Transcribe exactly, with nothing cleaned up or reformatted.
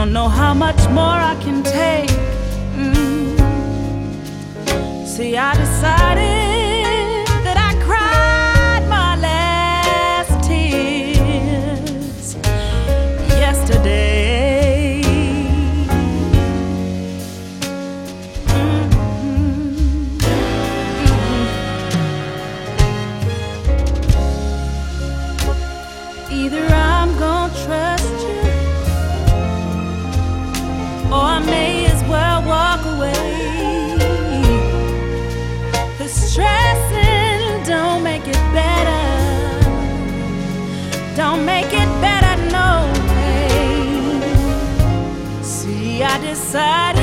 Don't know how much more I can take. mm. See, I decided that I cried my last tears yesterday. mm-hmm. Mm-hmm. Either I'm gonna trust you, or I may as well walk away. The stressing don't make it better. Don't make it better, no way. See, I decided